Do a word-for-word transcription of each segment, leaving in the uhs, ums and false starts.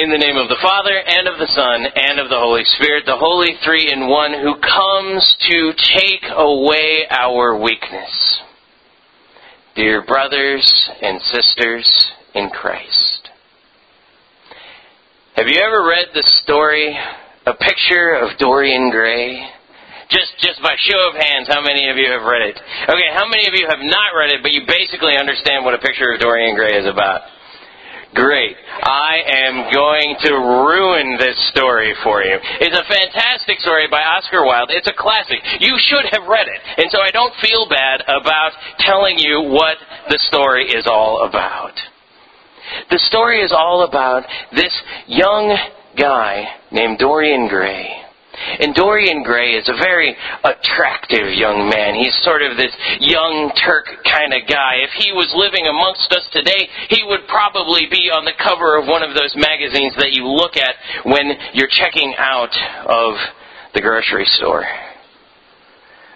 In the name of the Father, and of the Son, and of the Holy Spirit, the Holy Three in One, who comes to take away our weakness. Dear brothers and sisters in Christ. Have you ever read the story, A Picture of Dorian Grey? Just just by show of hands, how many of you have read it? Okay, how many of you have not read it, but you basically understand what A Picture of Dorian Grey is about? Great. I am going to ruin this story for you. It's a fantastic story by Oscar Wilde. It's a classic. You should have read it. And so I don't feel bad about telling you what the story is all about. The story is all about this young guy named Dorian Gray. And Dorian Gray is a very attractive young man. He's sort of this young Turk kind of guy. If he was living amongst us today, he would probably be on the cover of one of those magazines that you look at when you're checking out of the grocery store.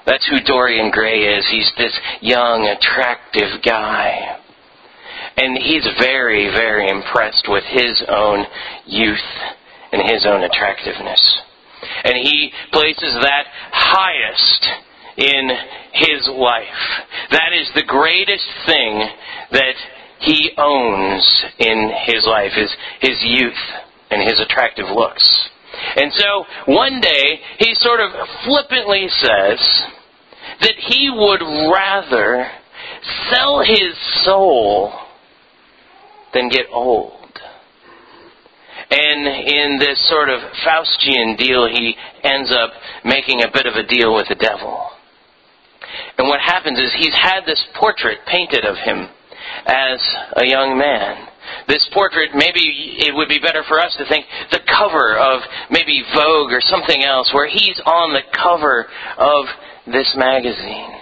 That's who Dorian Gray is. He's this young, attractive guy. And he's very, very impressed with his own youth and his own attractiveness. And he places that highest in his life. That is the greatest thing that he owns in his life, is his youth and his attractive looks. And so one day he sort of flippantly says that he would rather sell his soul than get old. And in this sort of Faustian deal, he ends up making a bit of a deal with the devil. And what happens is he's had this portrait painted of him as a young man. This portrait, maybe it would be better for us to think the cover of maybe Vogue or something else, where he's on the cover of this magazine.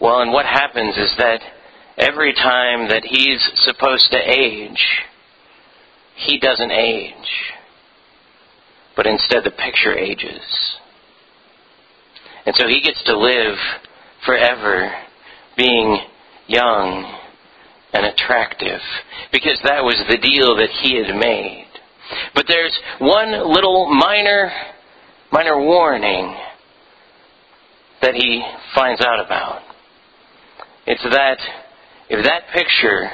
Well, and what happens is that every time that he's supposed to age, he doesn't age, but instead the picture ages. And so he gets to live forever being young and attractive, because that was the deal that he had made. But there's one little minor, minor warning that he finds out about. It's that if that picture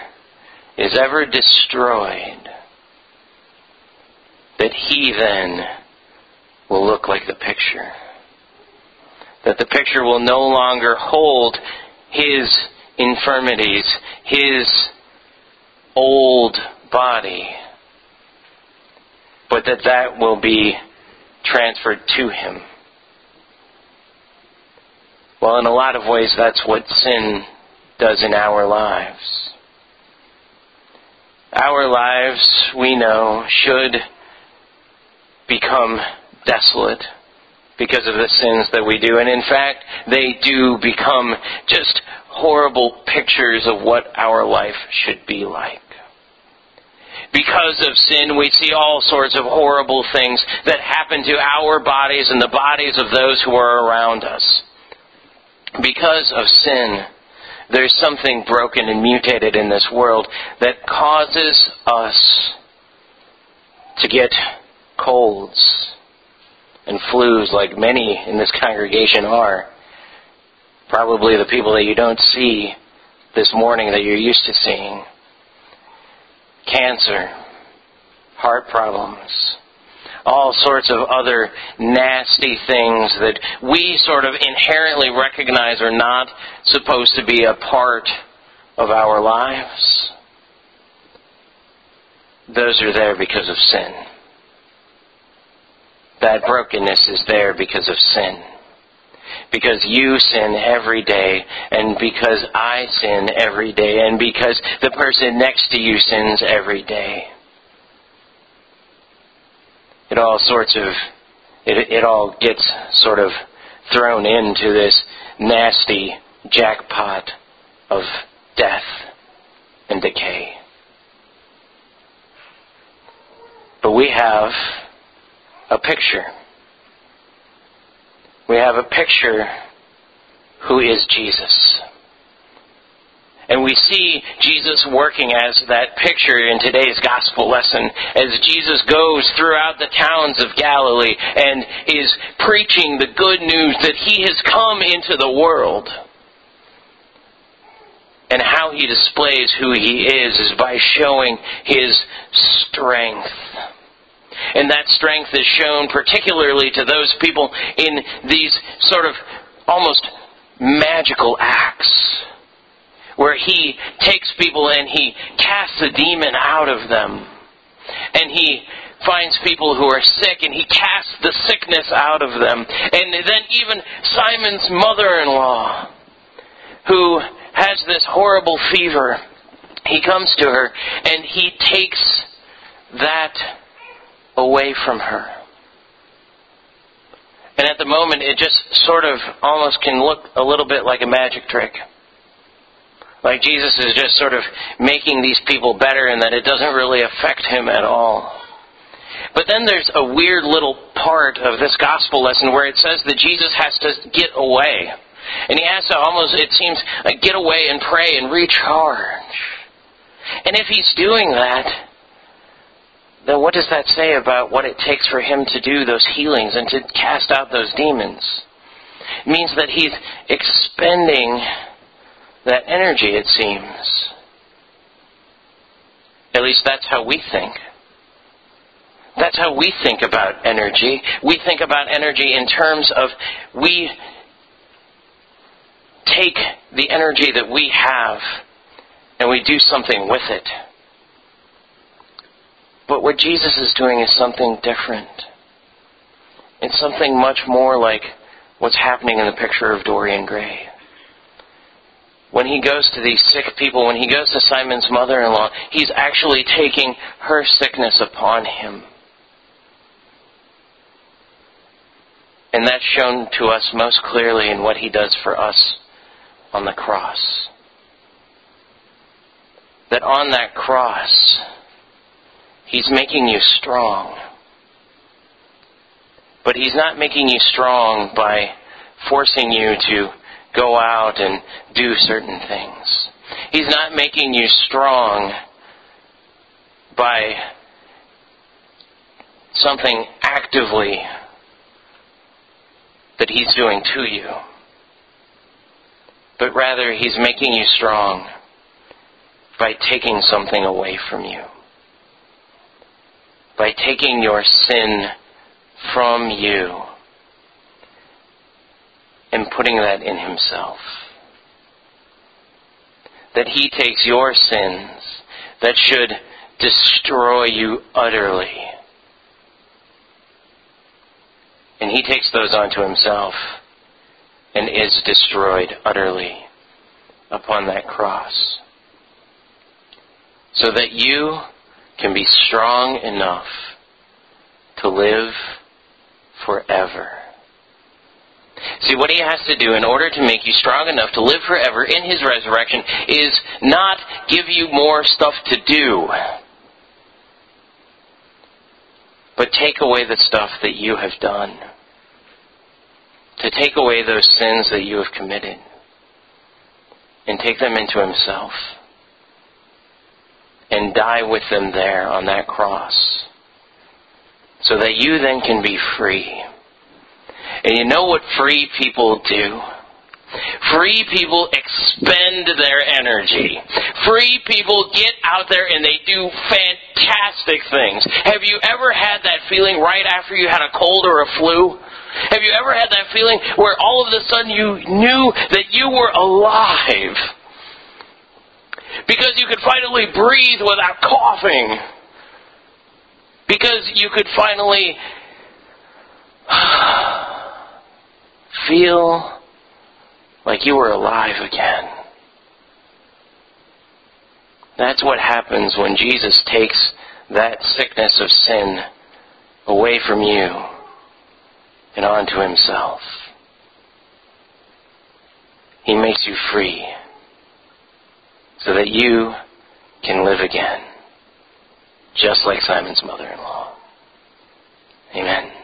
is ever destroyed, that he then will look like the picture. That the picture will no longer hold his infirmities, his old body, but that that will be transferred to him. Well, in a lot of ways, that's what sin does in our lives. Our lives, we know, should become desolate because of the sins that we do. And in fact, they do become just horrible pictures of what our life should be like. Because of sin, we see all sorts of horrible things that happen to our bodies and the bodies of those who are around us. Because of sin, there's something broken and mutated in this world that causes us to get colds and flus, like many in this congregation are. Probably the people that you don't see this morning that you're used to seeing. Cancer, heart problems, all sorts of other nasty things that we sort of inherently recognize are not supposed to be a part of our lives. Those are there because of sin. That brokenness is there because of sin. Because you sin every day, and because I sin every day, and because the person next to you sins every day. It all sorts of, it, it all gets sort of thrown into this nasty jackpot of death and decay. But we have a picture. We have a picture who is Jesus. And And we see Jesus working as that picture in today's gospel lesson, as Jesus goes throughout the towns of Galilee and is preaching the good news that He has come into the world. And how He displays who He is is by showing His strength. And that strength is shown particularly to those people in these sort of almost magical acts, where He takes people and He casts a demon out of them. And He finds people who are sick and He casts the sickness out of them. And then even Simon's mother-in-law, who has this horrible fever, He comes to her and He takes that away from her. And at the moment, it just sort of almost can look a little bit like a magic trick. Like Jesus is just sort of making these people better and that it doesn't really affect Him at all. But then there's a weird little part of this gospel lesson where it says that Jesus has to get away. And He has to almost, it seems, like get away and pray and recharge. And if He's doing that, then what does that say about what it takes for Him to do those healings and to cast out those demons? It means that He's expending that energy, it seems. At least that's how we think. That's how we think about energy. We think about energy in terms of we take the energy that we have and we do something with it. But what Jesus is doing is something different. It's something much more like what's happening in the picture of Dorian Gray. When He goes to these sick people, when He goes to Simon's mother-in-law, He's actually taking her sickness upon Him. And that's shown to us most clearly in what He does for us on the cross. That on that cross, He's making you strong. But He's not making you strong by forcing you to go out and do certain things. He's not making you strong by something actively that He's doing to you. But rather, He's making you strong by taking something away from you. By taking your sin from you and putting that in Himself. That He takes your sins that should destroy you utterly, and He takes those onto Himself and is destroyed utterly upon that cross. So that you can be strong enough to live forever. See, what He has to do in order to make you strong enough to live forever in His resurrection is not give you more stuff to do, but take away the stuff that you have done. To take away those sins that you have committed and take them into Himself and die with them there on that cross so that you then can be free. And you know what free people do? Free people expend their energy. Free people get out there and they do fantastic things. Have you ever had that feeling right after you had a cold or a flu? Have you ever had that feeling where all of a sudden you knew that you were alive? Because you could finally breathe without coughing. Because you could finally feel like you were alive again. That's what happens when Jesus takes that sickness of sin away from you and onto Himself. He makes you free so that you can live again, just like Simon's mother-in-law. Amen.